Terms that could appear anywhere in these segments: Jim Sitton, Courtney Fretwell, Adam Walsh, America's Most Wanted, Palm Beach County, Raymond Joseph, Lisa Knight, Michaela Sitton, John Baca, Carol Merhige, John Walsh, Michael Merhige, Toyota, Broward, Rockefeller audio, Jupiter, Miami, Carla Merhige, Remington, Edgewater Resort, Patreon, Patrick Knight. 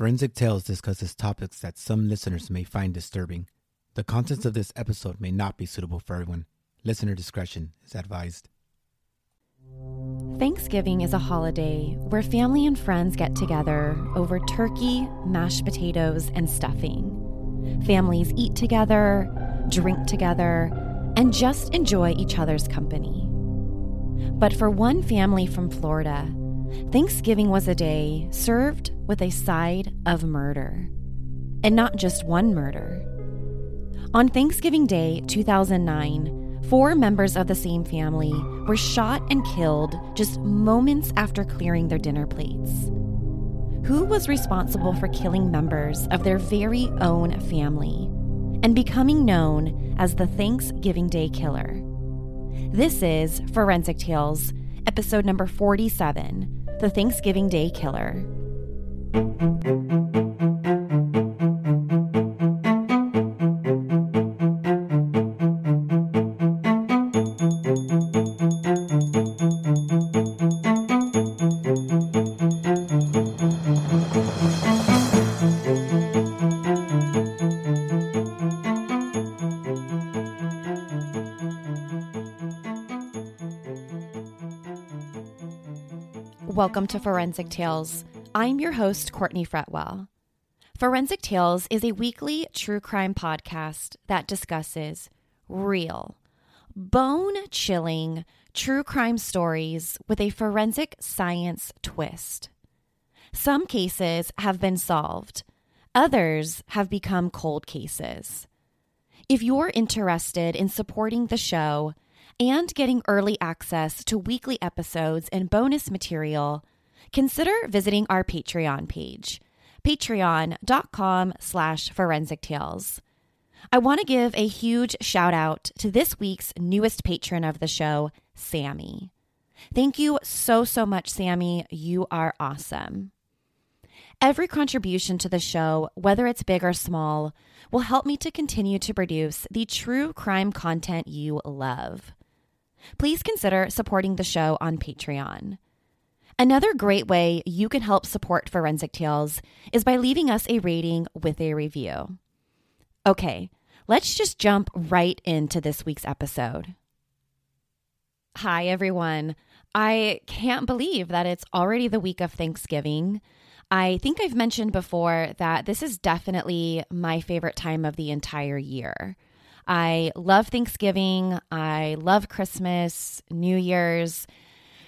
Forensic Tales discusses topics that some listeners may find disturbing. The contents of this episode may not be suitable for everyone. Listener discretion is advised. Thanksgiving is a holiday where family and friends get together over turkey, mashed potatoes, and stuffing. Families eat together, drink together, and just enjoy each other's company. But for one family from Florida, Thanksgiving was a day served with a side of murder. And not just one murder. On Thanksgiving Day 2009, 4 members of the same family were shot and killed just moments after clearing their dinner plates. Who was responsible for killing members of their very own family and becoming known as the Thanksgiving Day Killer? This is Forensic Tales, episode number 47, The Thanksgiving Day Killer. Welcome to Forensic Tales. I'm your host, Courtney Fretwell. Forensic Tales is a weekly true crime podcast that discusses real, bone-chilling true crime stories with a forensic science twist. Some cases have been solved. Others have become cold cases. If you're interested in supporting the show and getting early access to weekly episodes and bonus material, consider visiting our Patreon page, patreon.com/forensictales. I want to give a huge shout out to this week's newest patron of the show, Sammy. Thank you so, so much, Sammy. You are awesome. Every contribution to the show, whether it's big or small, will help me to continue to produce the true crime content you love. Please consider supporting the show on Patreon. Another great way you can help support Forensic Tales is by leaving us a rating with a review. Okay, let's just jump right into this week's episode. Hi, everyone. I can't believe that it's already the week of Thanksgiving. I think I've mentioned before that this is definitely my favorite time of the entire year. I love Thanksgiving. I love Christmas, New Year's.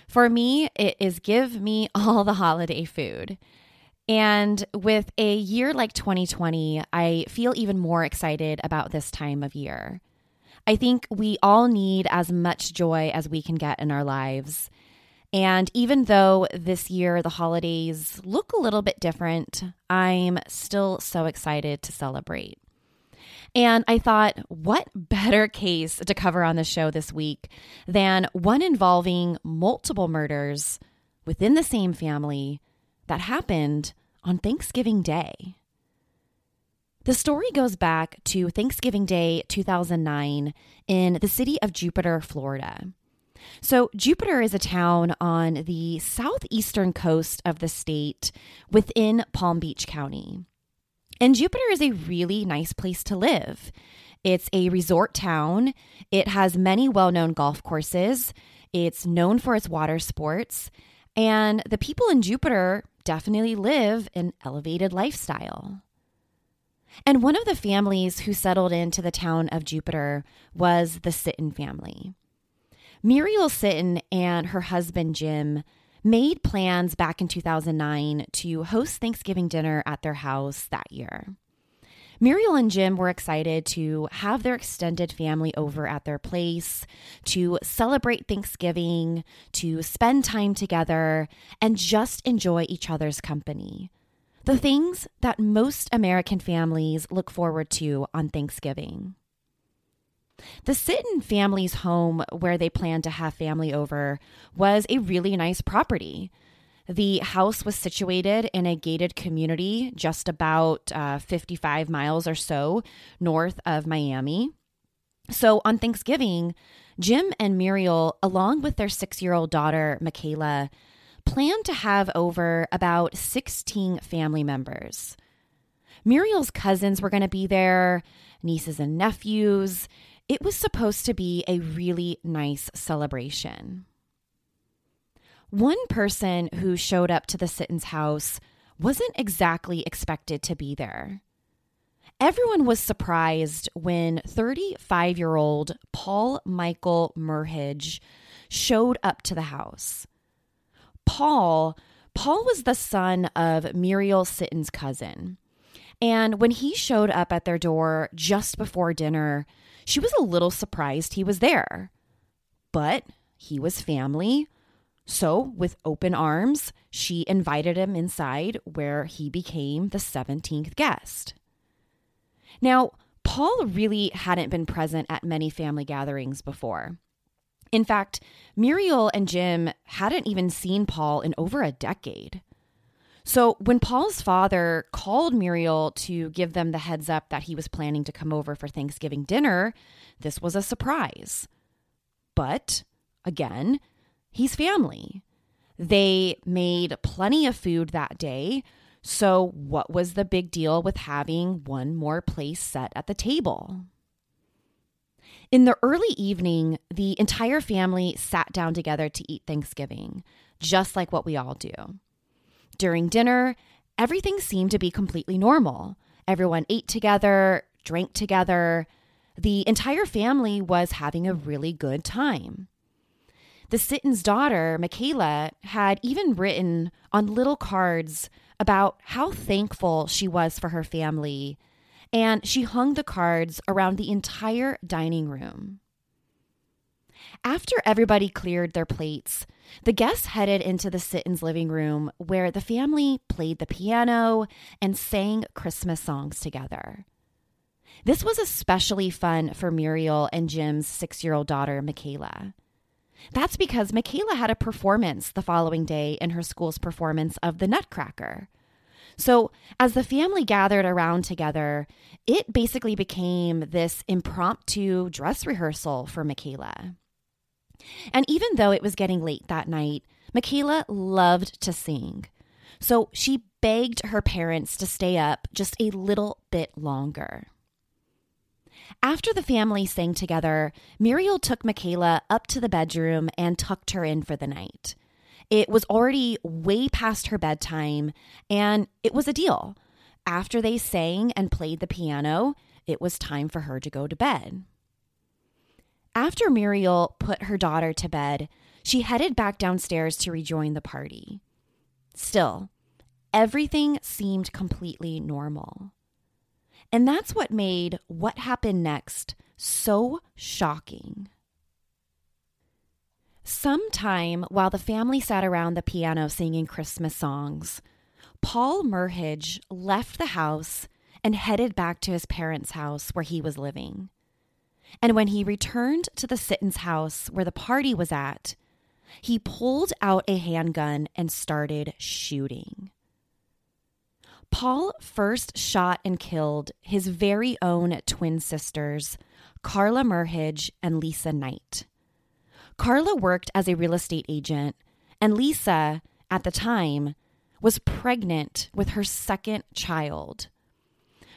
For me, it is give me all the holiday food. And with a year like 2020, I feel even more excited about this time of year. I think we all need as much joy as we can get in our lives. And even though this year the holidays look a little bit different, I'm still so excited to celebrate. And I thought, what better case to cover on the show this week than one involving multiple murders within the same family that happened on Thanksgiving Day? The story goes back to Thanksgiving Day 2009 in the city of Jupiter, Florida. So Jupiter is a town on the southeastern coast of the state within Palm Beach County. And Jupiter is a really nice place to live. It's a resort town. It has many well-known golf courses. It's known for its water sports. And the people in Jupiter definitely live an elevated lifestyle. And one of the families who settled into the town of Jupiter was the Sitton family. Muriel Sitton and her husband, Jim, made plans back in 2009 to host Thanksgiving dinner at their house that year. Muriel and Jim were excited to have their extended family over at their place, to celebrate Thanksgiving, to spend time together, and just enjoy each other's company. The things that most American families look forward to on Thanksgiving. The Sitton family's home where they planned to have family over was a really nice property. The house was situated in a gated community just about 55 miles or so north of Miami. So on Thanksgiving, Jim and Muriel, along with their 6-year-old daughter, Michaela, planned to have over about 16 family members. Muriel's cousins were going to be there, nieces and nephews. It was supposed to be a really nice celebration. One person who showed up to the Sitton's house wasn't exactly expected to be there. Everyone was surprised when 35-year-old Paul Michael Merhige showed up to the house. Paul was the son of Muriel Sitton's cousin. And when he showed up at their door just before dinner, she was a little surprised he was there. But he was family. So with open arms, she invited him inside, where he became the 17th guest. Now, Paul really hadn't been present at many family gatherings before. In fact, Muriel and Jim hadn't even seen Paul in over a decade. So when Paul's father called Muriel to give them the heads up that he was planning to come over for Thanksgiving dinner, this was a surprise. But again, he's family. They made plenty of food that day, so what was the big deal with having one more place set at the table? In the early evening, the entire family sat down together to eat Thanksgiving, just like what we all do. During dinner, everything seemed to be completely normal. Everyone ate together, drank together. The entire family was having a really good time. The Sitton's daughter, Michaela, had even written on little cards about how thankful she was for her family, and she hung the cards around the entire dining room. After everybody cleared their plates, the guests headed into the Sitton's living room, where the family played the piano and sang Christmas songs together. This was especially fun for Muriel and Jim's 6-year-old daughter, Michaela. That's because Michaela had a performance the following day in her school's performance of the Nutcracker. So as the family gathered around together, it basically became this impromptu dress rehearsal for Michaela. And even though it was getting late that night, Michaela loved to sing. So she begged her parents to stay up just a little bit longer. After the family sang together, Muriel took Michaela up to the bedroom and tucked her in for the night. It was already way past her bedtime, and it was a deal. After they sang and played the piano, it was time for her to go to bed. After Muriel put her daughter to bed, she headed back downstairs to rejoin the party. Still, everything seemed completely normal. And that's what made what happened next so shocking. Sometime while the family sat around the piano singing Christmas songs, Paul Merhige left the house and headed back to his parents' house where he was living. And when he returned to the Sitton's house where the party was at, he pulled out a handgun and started shooting. Paul first shot and killed his very own twin sisters, Carla Merhige and Lisa Knight. Carla worked as a real estate agent, and Lisa, at the time, was pregnant with her second child.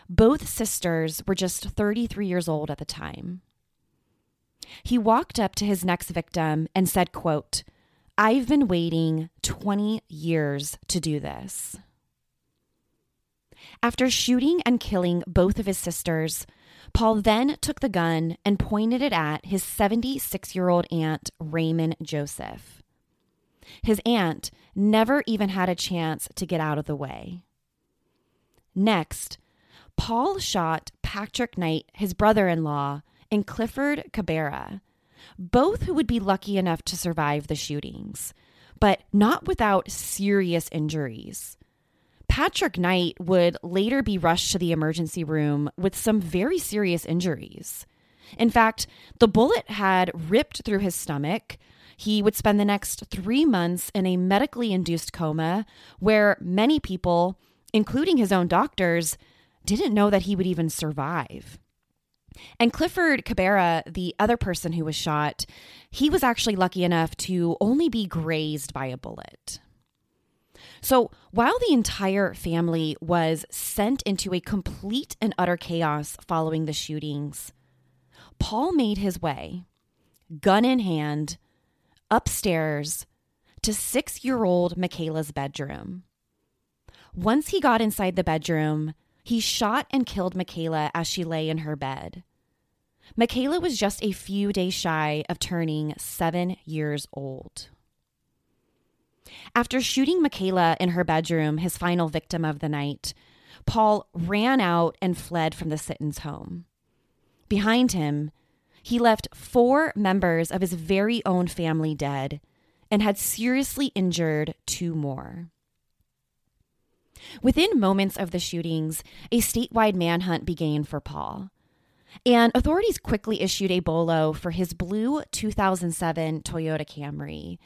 Both sisters were just 33 years old at the time. He walked up to his next victim and said, quote, "I've been waiting 20 years to do this." After shooting and killing both of his sisters, Paul then took the gun and pointed it at his 76-year-old aunt, Raymond Joseph. His aunt never even had a chance to get out of the way. Next, Paul shot Patrick Knight, his brother-in-law, and Clifford Cabrera, both who would be lucky enough to survive the shootings, but not without serious injuries. Patrick Knight would later be rushed to the emergency room with some very serious injuries. In fact, the bullet had ripped through his stomach. He would spend the next 3 months in a medically induced coma, where many people, including his own doctors, didn't know that he would even survive. And Clifford Cabrera, the other person who was shot, he was actually lucky enough to only be grazed by a bullet. So while the entire family was sent into a complete and utter chaos following the shootings, Paul made his way, gun in hand, upstairs to 6-year-old Michaela's bedroom. Once he got inside the bedroom, he shot and killed Michaela as she lay in her bed. Michaela was just a few days shy of turning 7 years old. After shooting Michaela in her bedroom, his final victim of the night, Paul ran out and fled from the Sittons' home. Behind him, he left 4 members of his very own family dead and had seriously injured 2 more. Within moments of the shootings, a statewide manhunt began for Paul, and authorities quickly issued a bolo for his blue 2007 Toyota Camry.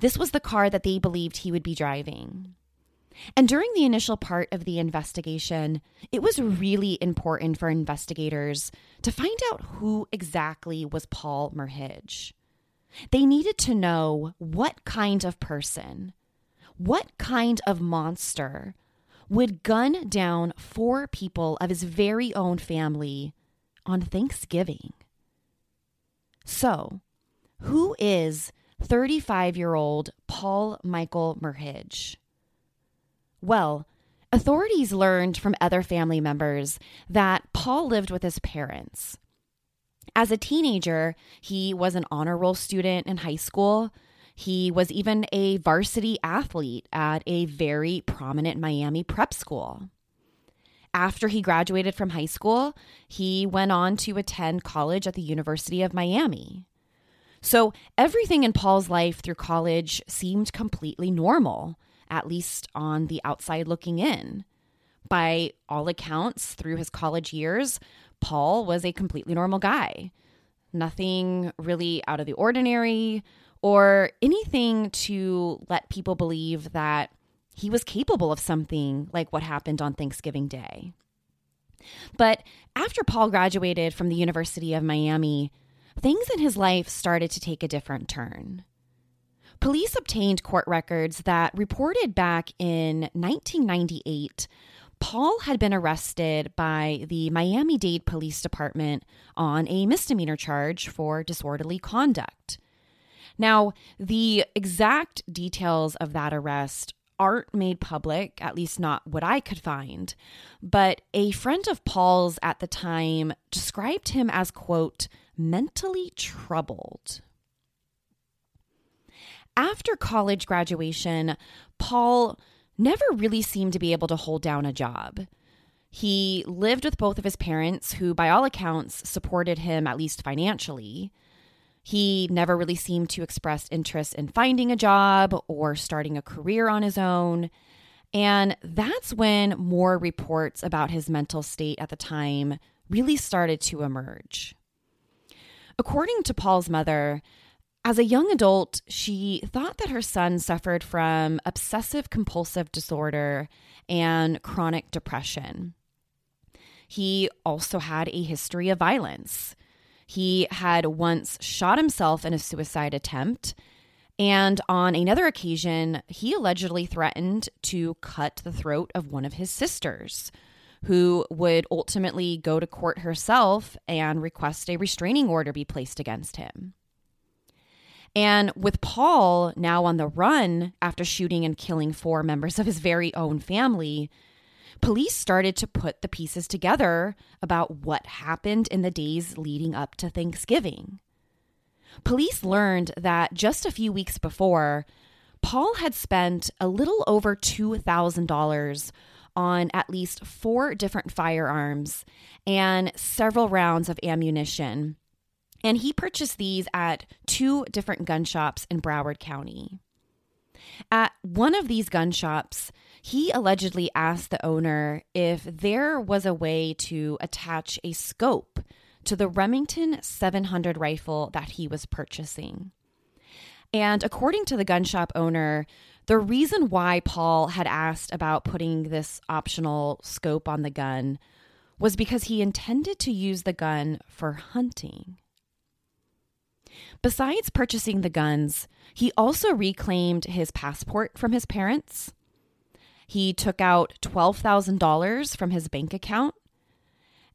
This was the car that they believed he would be driving. And during the initial part of the investigation, it was really important for investigators to find out who exactly was Paul Merhige. They needed to know what kind of person, what kind of monster would gun down 4 people of his very own family on Thanksgiving. So, who is 35-year-old Paul Michael Merhige? Well, authorities learned from other family members that Paul lived with his parents. As a teenager, he was an honor roll student in high school. He was even a varsity athlete at a very prominent Miami prep school. After he graduated from high school, he went on to attend college at the University of Miami. So everything in Paul's life through college seemed completely normal, at least on the outside looking in. By all accounts, through his college years, Paul was a completely normal guy. Nothing really out of the ordinary or anything to let people believe that he was capable of something like what happened on Thanksgiving Day. But after Paul graduated from the University of Miami, things in his life started to take a different turn. Police obtained court records that reported back in 1998, Paul had been arrested by the Miami-Dade Police Department on a misdemeanor charge for disorderly conduct. Now, the exact details of that arrest aren't made public, at least not what I could find, but a friend of Paul's at the time described him as, quote, mentally troubled. After college graduation, Paul never really seemed to be able to hold down a job. He lived with both of his parents, who by all accounts supported him at least financially. He never really seemed to express interest in finding a job or starting a career on his own. And that's when more reports about his mental state at the time really started to emerge. According to Paul's mother, as a young adult, she thought that her son suffered from obsessive compulsive disorder and chronic depression. He also had a history of violence. He had once shot himself in a suicide attempt, and on another occasion, he allegedly threatened to cut the throat of one of his sisters, who would ultimately go to court herself and request a restraining order be placed against him. And with Paul now on the run after shooting and killing 4 members of his very own family, police started to put the pieces together about what happened in the days leading up to Thanksgiving. Police learned that just a few weeks before, Paul had spent a little over $2,000 on at least 4 different firearms and several rounds of ammunition. And he purchased these at 2 different gun shops in Broward County. At one of these gun shops, he allegedly asked the owner if there was a way to attach a scope to the Remington 700 rifle that he was purchasing. And according to the gun shop owner, the reason why Paul had asked about putting this optional scope on the gun was because he intended to use the gun for hunting. Besides purchasing the guns, he also reclaimed his passport from his parents. He took out $12,000 from his bank account,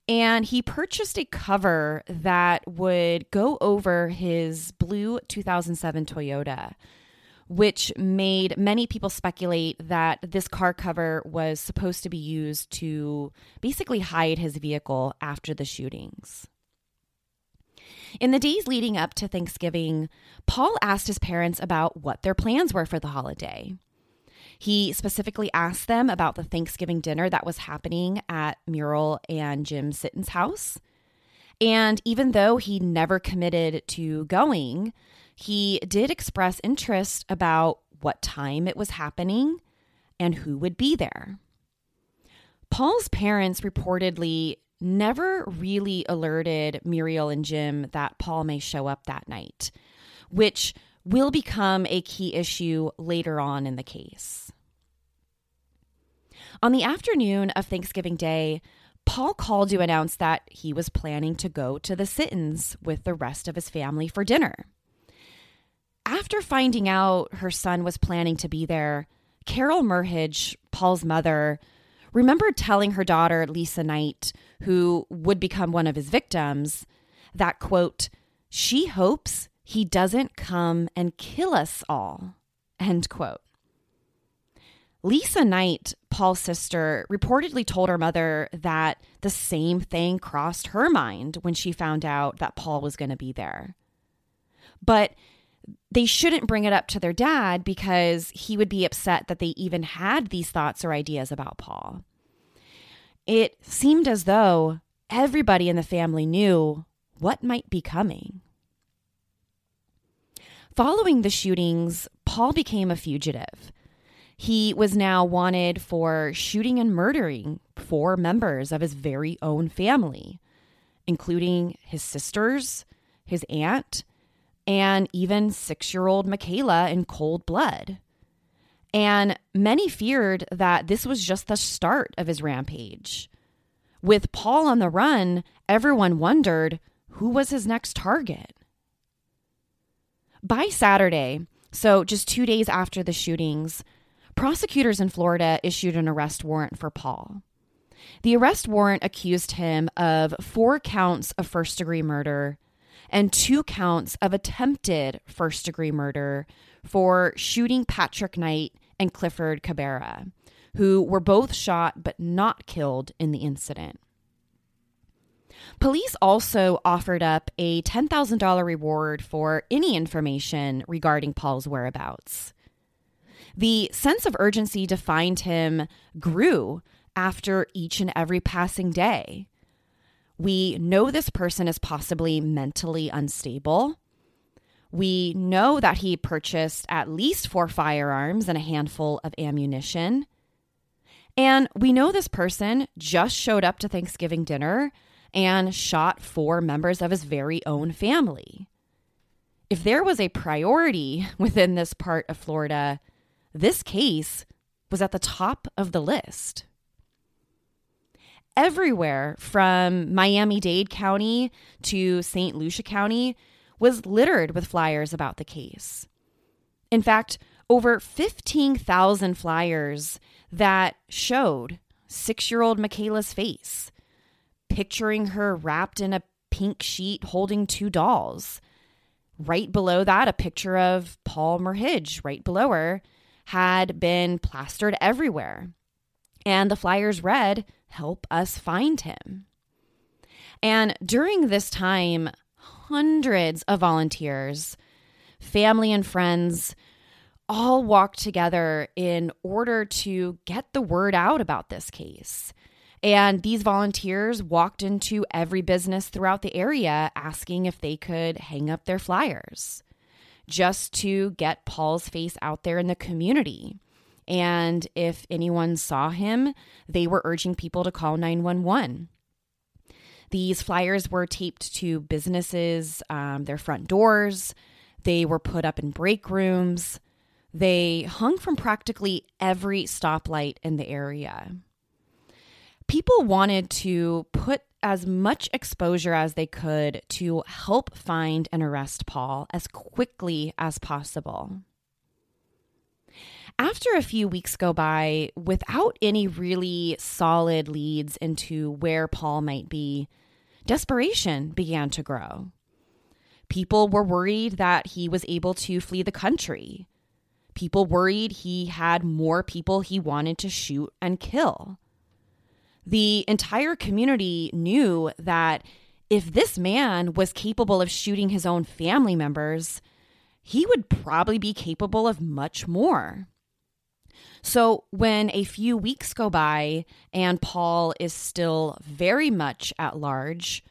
and he purchased a cover that would go over his blue 2007 Toyota, which made many people speculate that this car cover was supposed to be used to basically hide his vehicle after the shootings. In the days leading up to Thanksgiving, Paul asked his parents about what their plans were for the holiday. He specifically asked them about the Thanksgiving dinner that was happening at Muriel and Jim Sitton's house. And even though he never committed to going, he did express interest about what time it was happening and who would be there. Paul's parents reportedly never really alerted Muriel and Jim that Paul may show up that night, which will become a key issue later on in the case. On the afternoon of Thanksgiving Day, Paul called to announce that he was planning to go to the Sittons with the rest of his family for dinner. After finding out her son was planning to be there, Carol Merhige, Paul's mother, remembered telling her daughter, Lisa Knight, who would become one of his victims, that, quote, "she hopes he doesn't come and kill us all," end quote. Lisa Knight, Paul's sister, reportedly told her mother that the same thing crossed her mind when she found out that Paul was going to be there. But they shouldn't bring it up to their dad because he would be upset that they even had these thoughts or ideas about Paul. It seemed as though everybody in the family knew what might be coming. Following the shootings, Paul became a fugitive. He was now wanted for shooting and murdering 4 members of his very own family, including his sisters, his aunt, and even 6-year-old Michaela in cold blood. And many feared that this was just the start of his rampage. With Paul on the run, everyone wondered who was his next target. By Saturday, so just 2 days after the shootings, prosecutors in Florida issued an arrest warrant for Paul. The arrest warrant accused him of 4 counts of first-degree murder and 2 counts of attempted first-degree murder for shooting Patrick Knight and Clifford Cabrera, who were both shot but not killed in the incident. Police also offered up a $10,000 reward for any information regarding Paul's whereabouts. The sense of urgency to find him grew after each and every passing day. We know this person is possibly mentally unstable. We know that he purchased at least 4 firearms and a handful of ammunition. And we know this person just showed up to Thanksgiving dinner and shot 4 members of his very own family. If there was a priority within this part of Florida, this case was at the top of the list. Everywhere from Miami-Dade County to St. Lucia County was littered with flyers about the case. In fact, over 15,000 flyers that showed 6-year-old Michaela's face, picturing her wrapped in a pink sheet holding 2 dolls. Right below that, a picture of Paul Merhige, right below her, had been plastered everywhere. And the flyers read, "Help us find him." And during this time, hundreds of volunteers, family and friends, all walked together in order to get the word out about this case. And these volunteers walked into every business throughout the area asking if they could hang up their flyers just to get Paul's face out there in the community. And if anyone saw him, they were urging people to call 911. These flyers were taped to businesses, their front doors. They were put up in break rooms. They hung from practically every stoplight in the area. People wanted to put as much exposure as they could to help find and arrest Paul as quickly as possible. After a few weeks go by, without any really solid leads into where Paul might be, desperation began to grow. People were worried that he was able to flee the country. People worried he had more people he wanted to shoot and kill. The entire community knew that if this man was capable of shooting his own family members, he would probably be capable of much more. So when a few weeks go by and Paul is still very much at large,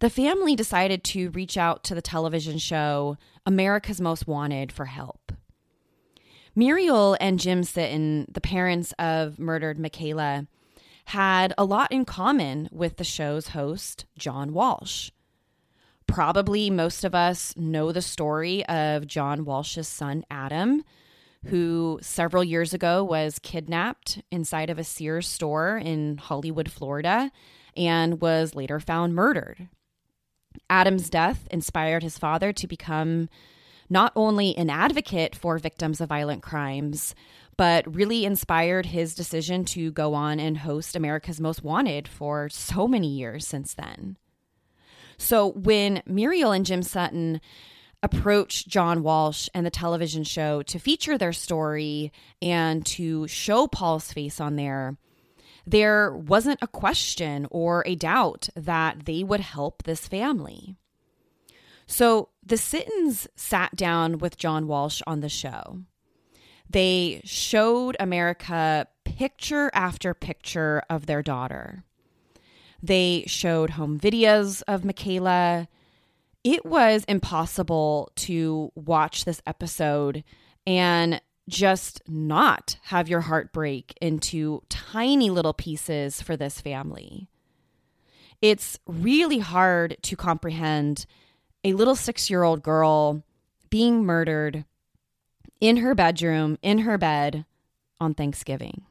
the family decided to reach out to the television show America's Most Wanted for help. Muriel and Jim Sitton, the parents of murdered Michaela, had a lot in common with the show's host, John Walsh. Probably most of us know the story of John Walsh's son, Adam, who several years ago was kidnapped inside of a Sears store in Hollywood, Florida, and was later found murdered. Adam's death inspired his father to become not only an advocate for victims of violent crimes, but really inspired his decision to go on and host America's Most Wanted for so many years since then. So when Muriel and Jim Sitton approached John Walsh and the television show to feature their story and to show Paul's face on there, there wasn't a question or a doubt that they would help this family. So the Sittons sat down with John Walsh on the show. They showed America picture after picture of their daughter. They showed home videos of Michaela. It was impossible to watch this episode and just not have your heart break into tiny little pieces for this family. It's really hard to comprehend a little 6-year-old girl being murdered in her bedroom, in her bed, on Thanksgiving.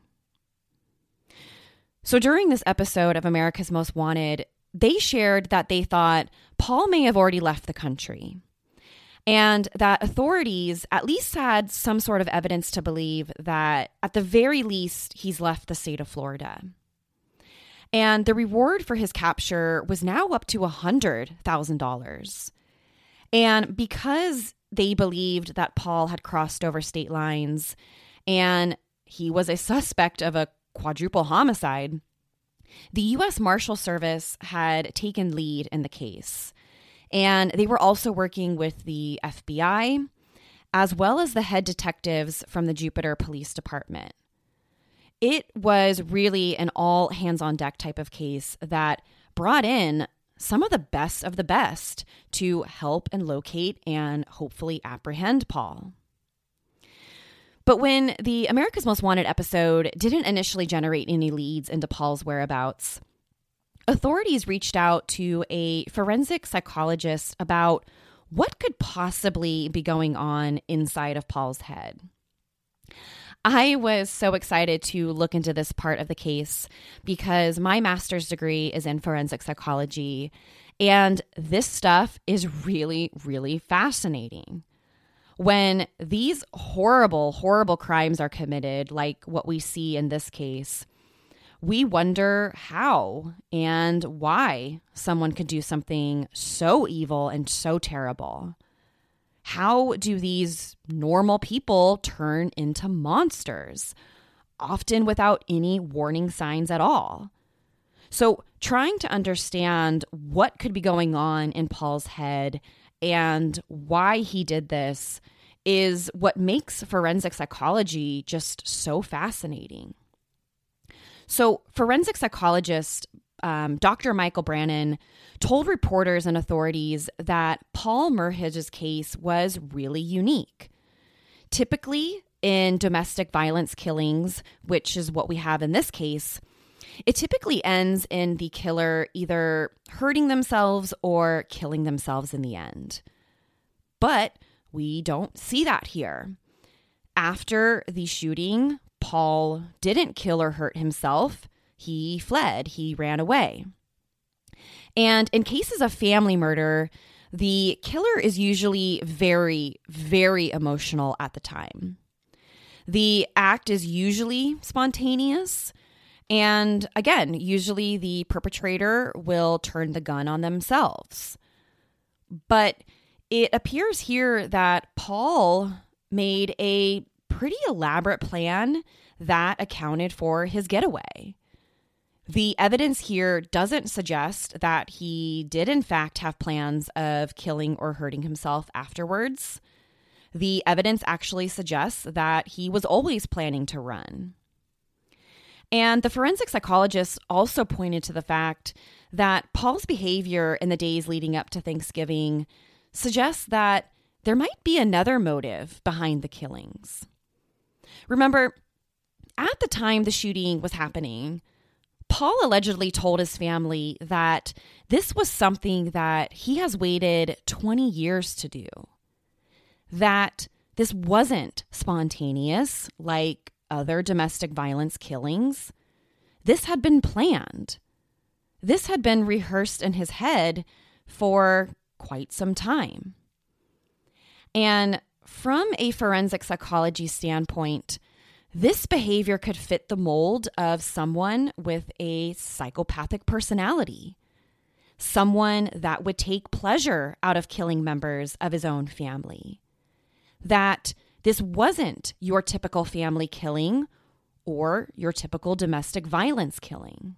So during this episode of America's Most Wanted, they shared that they thought Paul may have already left the country and that authorities at least had some sort of evidence to believe that at the very least he's left the state of Florida. And the reward for his capture was now up to $100,000. And because they believed that Paul had crossed over state lines and he was a suspect of a quadruple homicide, the U.S. Marshal Service had taken lead in the case, and they were also working with the FBI as well as the head detectives from the Jupiter Police Department. It was really an all hands-on deck type of case that brought in some of the best to help and locate and hopefully apprehend Paul. But when the America's Most Wanted episode didn't initially generate any leads into Paul's whereabouts, authorities reached out to a forensic psychologist about what could possibly be going on inside of Paul's head. I was so excited to look into this part of the case because my master's degree is in forensic psychology, and this stuff is really, really fascinating. When these horrible, horrible crimes are committed, like what we see in this case, we wonder how and why someone could do something so evil and so terrible. How do these normal people turn into monsters, often without any warning signs at all? So trying to understand what could be going on in Paul's head and why he did this is what makes forensic psychology just so fascinating. So forensic psychologist Dr. Michael Brannan told reporters and authorities that Paul Merhige's case was really unique. Typically, in domestic violence killings, which is what we have in this case, it typically ends in the killer either hurting themselves or killing themselves in the end. But we don't see that here. After the shooting, Paul didn't kill or hurt himself. He fled. He ran away. And in cases of family murder, the killer is usually very, very emotional at the time. The act is usually spontaneous. And again, usually the perpetrator will turn the gun on themselves. But it appears here that Paul made a pretty elaborate plan that accounted for his getaway. The evidence here doesn't suggest that he did, in fact, have plans of killing or hurting himself afterwards. The evidence actually suggests that he was always planning to run. And the forensic psychologist also pointed to the fact that Paul's behavior in the days leading up to Thanksgiving suggests that there might be another motive behind the killings. Remember, at the time the shooting was happening, Paul allegedly told his family that this was something that he has waited 20 years to do, that this wasn't spontaneous like other domestic violence killings. This had been planned. This had been rehearsed in his head for quite some time. And from a forensic psychology standpoint, this behavior could fit the mold of someone with a psychopathic personality, someone that would take pleasure out of killing members of his own family, that this wasn't your typical family killing or your typical domestic violence killing.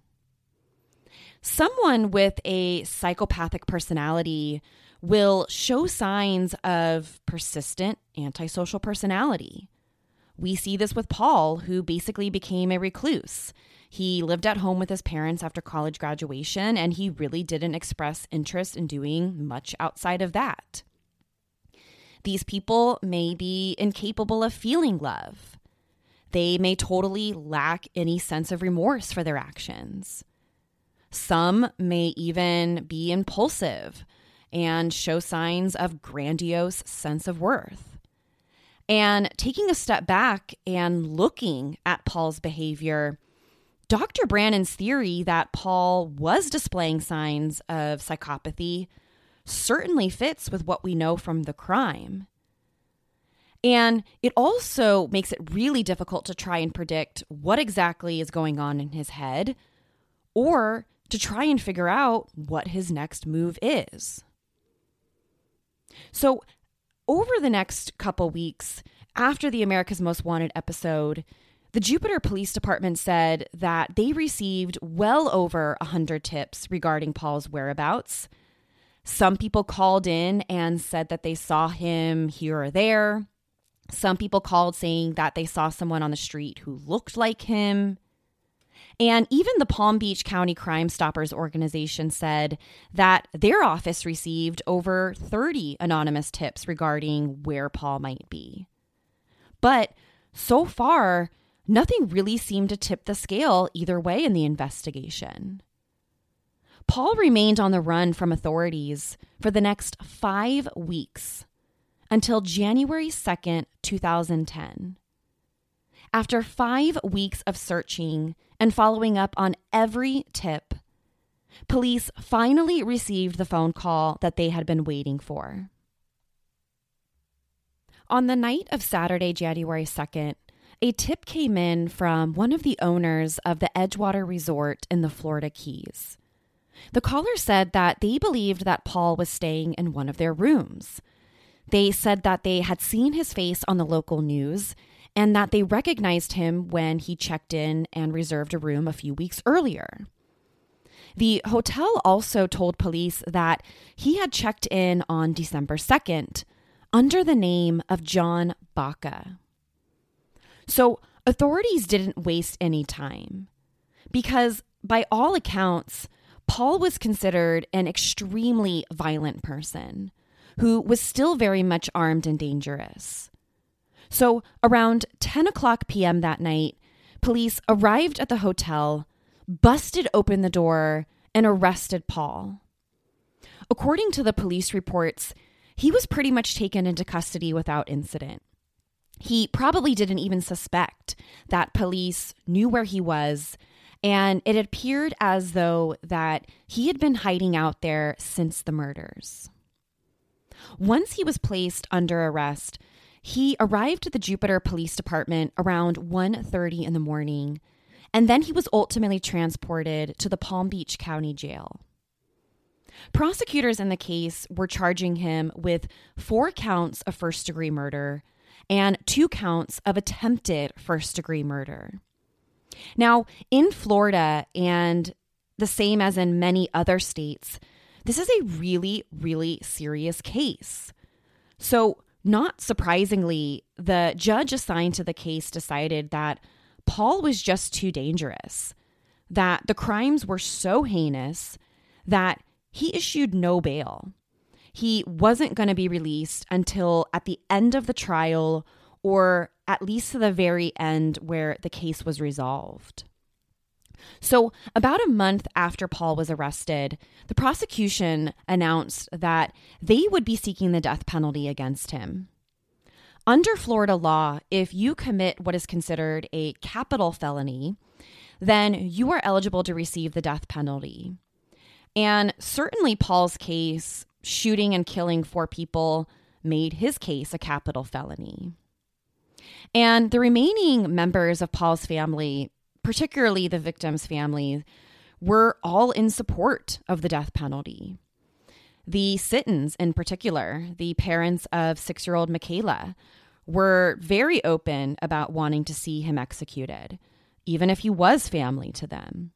Someone with a psychopathic personality will show signs of persistent antisocial personality. We see this with Paul, who basically became a recluse. He lived at home with his parents after college graduation, and he really didn't express interest in doing much outside of that. These people may be incapable of feeling love. They may totally lack any sense of remorse for their actions. Some may even be impulsive and show signs of grandiose sense of worth. And taking a step back and looking at Paul's behavior, Dr. Brannan's theory that Paul was displaying signs of psychopathy certainly fits with what we know from the crime. And it also makes it really difficult to try and predict what exactly is going on in his head, or to try and figure out what his next move is. So, over the next couple weeks, after the America's Most Wanted episode, the Jupiter Police Department said that they received well over 100 tips regarding Paul's whereabouts. Some people called in and said that they saw him here or there. Some people called saying that they saw someone on the street who looked like him. And even the Palm Beach County Crime Stoppers organization said that their office received over 30 anonymous tips regarding where Paul might be. But so far, nothing really seemed to tip the scale either way in the investigation. Paul remained on the run from authorities for the next 5 weeks until January 2nd, 2010. After 5 weeks of searching and following up on every tip, police finally received the phone call that they had been waiting for. On the night of Saturday, January 2nd, a tip came in from one of the owners of the Edgewater Resort in the Florida Keys. The caller said that they believed that Paul was staying in one of their rooms. They said that they had seen his face on the local news and that they recognized him when he checked in and reserved a room a few weeks earlier. The hotel also told police that he had checked in on December 2nd under the name of John Baca. So authorities didn't waste any time because by all accounts, Paul was considered an extremely violent person who was still very much armed and dangerous. So around 10 o'clock p.m. that night, police arrived at the hotel, busted open the door, and arrested Paul. According to the police reports, he was pretty much taken into custody without incident. He probably didn't even suspect that police knew where he was, and it appeared as though that he had been hiding out there since the murders. Once he was placed under arrest, He arrived at the Jupiter Police Department around 1:30 in the morning, and then he was ultimately transported to the Palm Beach County Jail. Prosecutors in the case were charging him with 4 counts of first-degree murder and 2 counts of attempted first-degree murder. Now, in Florida, and the same as in many other states, this is a really, really serious case. So, not surprisingly, the judge assigned to the case decided that Paul was just too dangerous, that the crimes were so heinous that he issued no bail. He wasn't going to be released until at the end of the trial, or at least to the very end where the case was resolved. So about a month after Paul was arrested, the prosecution announced that they would be seeking the death penalty against him. Under Florida law, if you commit what is considered a capital felony, then you are eligible to receive the death penalty. And certainly Paul's case, shooting and killing 4 people, made his case a capital felony. And the remaining members of Paul's family, particularly the victim's family, were all in support of the death penalty. The Sittons, in particular, the parents of 6-year-old Michaela, were very open about wanting to see him executed, even if he was family to them.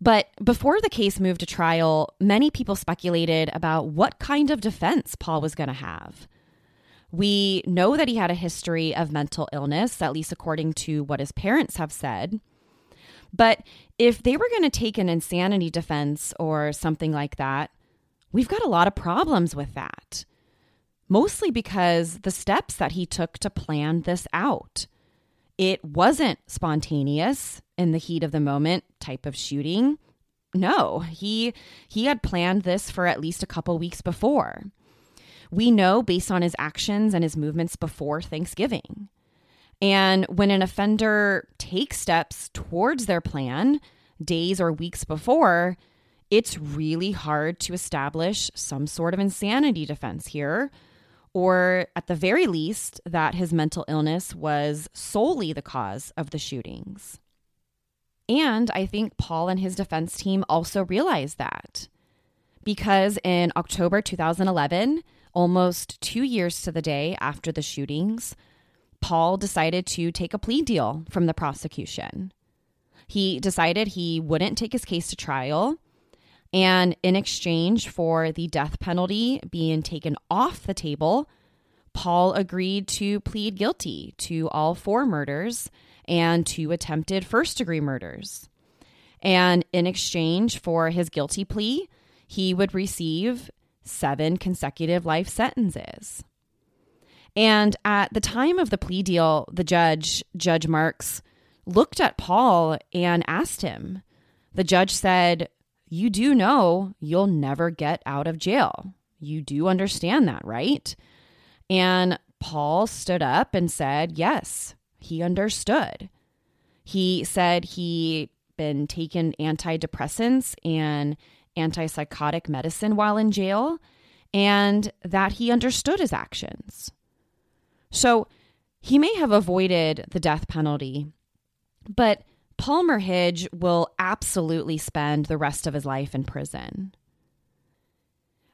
But before the case moved to trial, many people speculated about what kind of defense Paul was going to have. We know that he had a history of mental illness, at least according to what his parents have said. But if they were going to take an insanity defense or something like that, we've got a lot of problems with that. Mostly because the steps that he took to plan this out. It wasn't spontaneous in the heat of the moment type of shooting. No, he had planned this for at least a couple weeks before. We know based on his actions and his movements before Thanksgiving. And when an offender takes steps towards their plan days or weeks before, it's really hard to establish some sort of insanity defense here, or at the very least, that his mental illness was solely the cause of the shootings. And I think Paul and his defense team also realized that, because in October 2011, almost 2 years to the day after the shootings, Paul decided to take a plea deal from the prosecution. He decided he wouldn't take his case to trial, and in exchange for the death penalty being taken off the table, Paul agreed to plead guilty to all 4 murders and 2 attempted first-degree murders. And in exchange for his guilty plea, he would receive 7 consecutive life sentences. And at the time of the plea deal, the judge, Judge Marks, looked at Paul and asked him. The judge said, "You do know you'll never get out of jail. You do understand that, right?" And Paul stood up and said, yes, he understood. He said he'd been taking antidepressants and antipsychotic medicine while in jail, and that he understood his actions. So he may have avoided the death penalty, but Paul Merhige will absolutely spend the rest of his life in prison.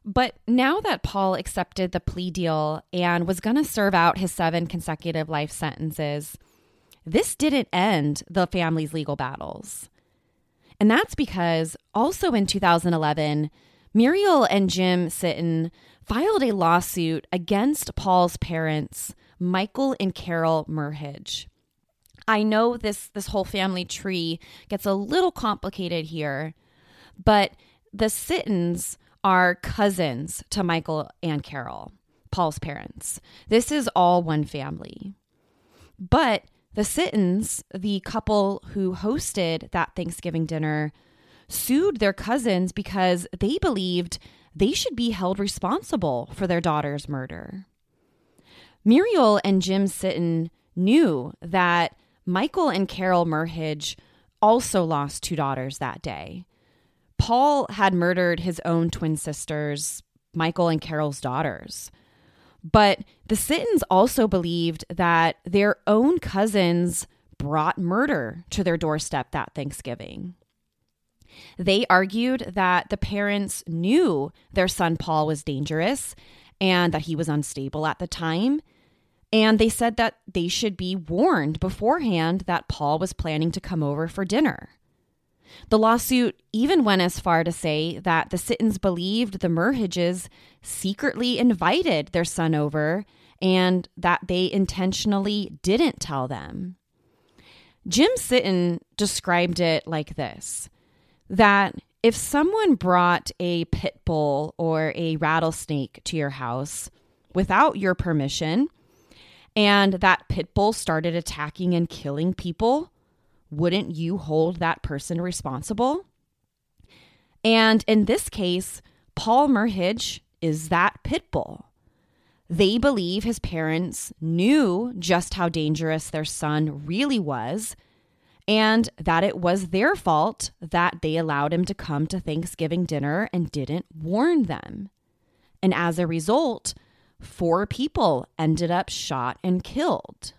But now that Paul accepted the plea deal and was going to serve out his 7 consecutive life sentences, this didn't end the family's legal battles. And that's because also in 2011, Muriel and Jim Sitton filed a lawsuit against Paul's parents, Michael and Carol Merhige. I know this whole family tree gets a little complicated here, but the Sittons are cousins to Michael and Carol, Paul's parents. This is all one family. But the Sittons, the couple who hosted that Thanksgiving dinner, sued their cousins because they believed they should be held responsible for their daughter's murder. Muriel and Jim Sitton knew that Michael and Carol Merhige also lost 2 daughters that day. Paul had murdered his own twin sisters, Michael and Carol's daughters. But the Sittons also believed that their own cousins brought murder to their doorstep that Thanksgiving. They argued that the parents knew their son Paul was dangerous and that he was unstable at the time. And they said that they should be warned beforehand that Paul was planning to come over for dinner. The lawsuit even went as far to say that the Sittons believed the Merhiges secretly invited their son over and that they intentionally didn't tell them. Jim Sitton described it like this, that if someone brought a pit bull or a rattlesnake to your house without your permission, and that pit bull started attacking and killing people, wouldn't you hold that person responsible? And in this case, Paul Merhige is that pit bull. They believe his parents knew just how dangerous their son really was and that it was their fault that they allowed him to come to Thanksgiving dinner and didn't warn them. And as a result, 4 people ended up shot and killed.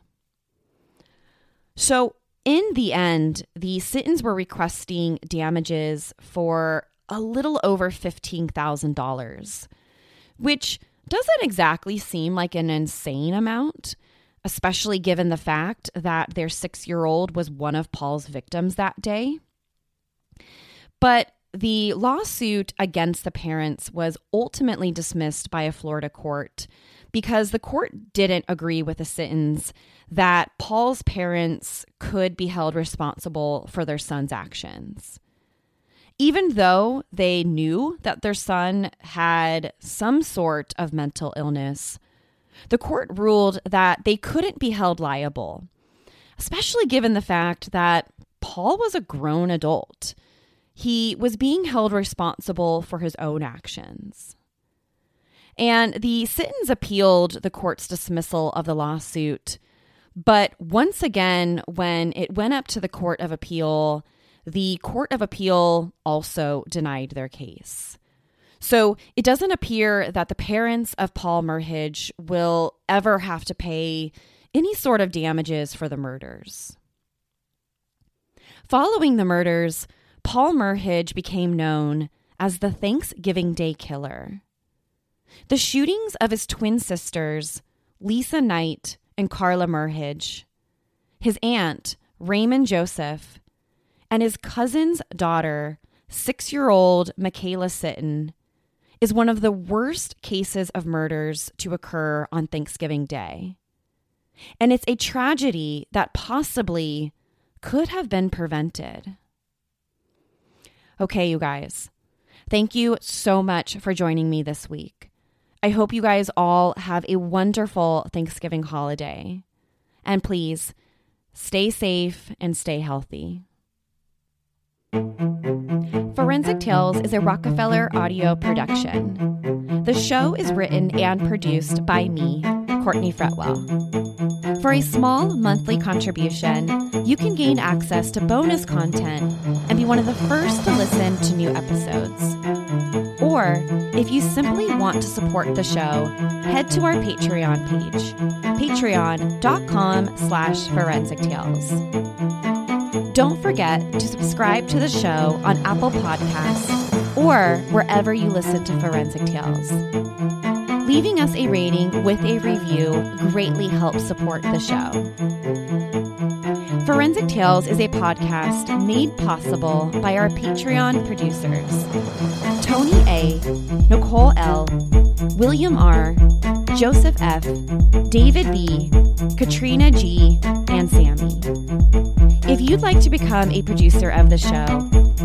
So in the end, the Sittons were requesting damages for a little over $15,000, which doesn't exactly seem like an insane amount, especially given the fact that their 6-year-old was one of Paul's victims that day. But the lawsuit against the parents was ultimately dismissed by a Florida court because the court didn't agree with the Sittons that Paul's parents could be held responsible for their son's actions. Even though they knew that their son had some sort of mental illness, the court ruled that they couldn't be held liable, especially given the fact that Paul was a grown adult. He was being held responsible for his own actions. And the Sittons appealed the court's dismissal of the lawsuit. But once again, when it went up to the Court of Appeal, the Court of Appeal also denied their case. So it doesn't appear that the parents of Paul Merhige will ever have to pay any sort of damages for the murders. Following the murders, Paul Merhige became known as the Thanksgiving Day Killer. The shootings of his twin sisters, Lisa Knight and Carla Merhige, his aunt, Raymond Joseph, and his cousin's daughter, 6-year-old Michaela Sitton, is one of the worst cases of murders to occur on Thanksgiving Day. And it's a tragedy that possibly could have been prevented. Okay, you guys, thank you so much for joining me this week. I hope you guys all have a wonderful Thanksgiving holiday. And please, stay safe and stay healthy. Forensic Tales is a Rockefeller audio production. The show is written and produced by me, Courtney Fretwell. For a small monthly contribution, you can gain access to bonus content and be one of the first to listen to new episodes. Or, if you simply want to support the show, head to our Patreon page, patreon.com/forensictales. Don't forget to subscribe to the show on Apple Podcasts or wherever you listen to Forensic Tales. Leaving us a rating with a review greatly helps support the show. Forensic Tales is a podcast made possible by our Patreon producers, Tony A., Nicole L., William R., Joseph F., David B., Katrina G., and Sammy. If you'd like to become a producer of the show,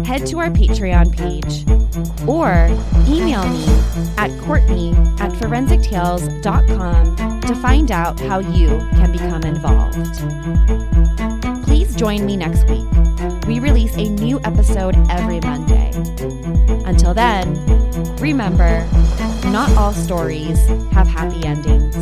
head to our Patreon page or email me at courtney@forensictales.com to find out how you can become involved. Please join me next week. We release a new episode every Monday. Until then, remember, not all stories have happy endings.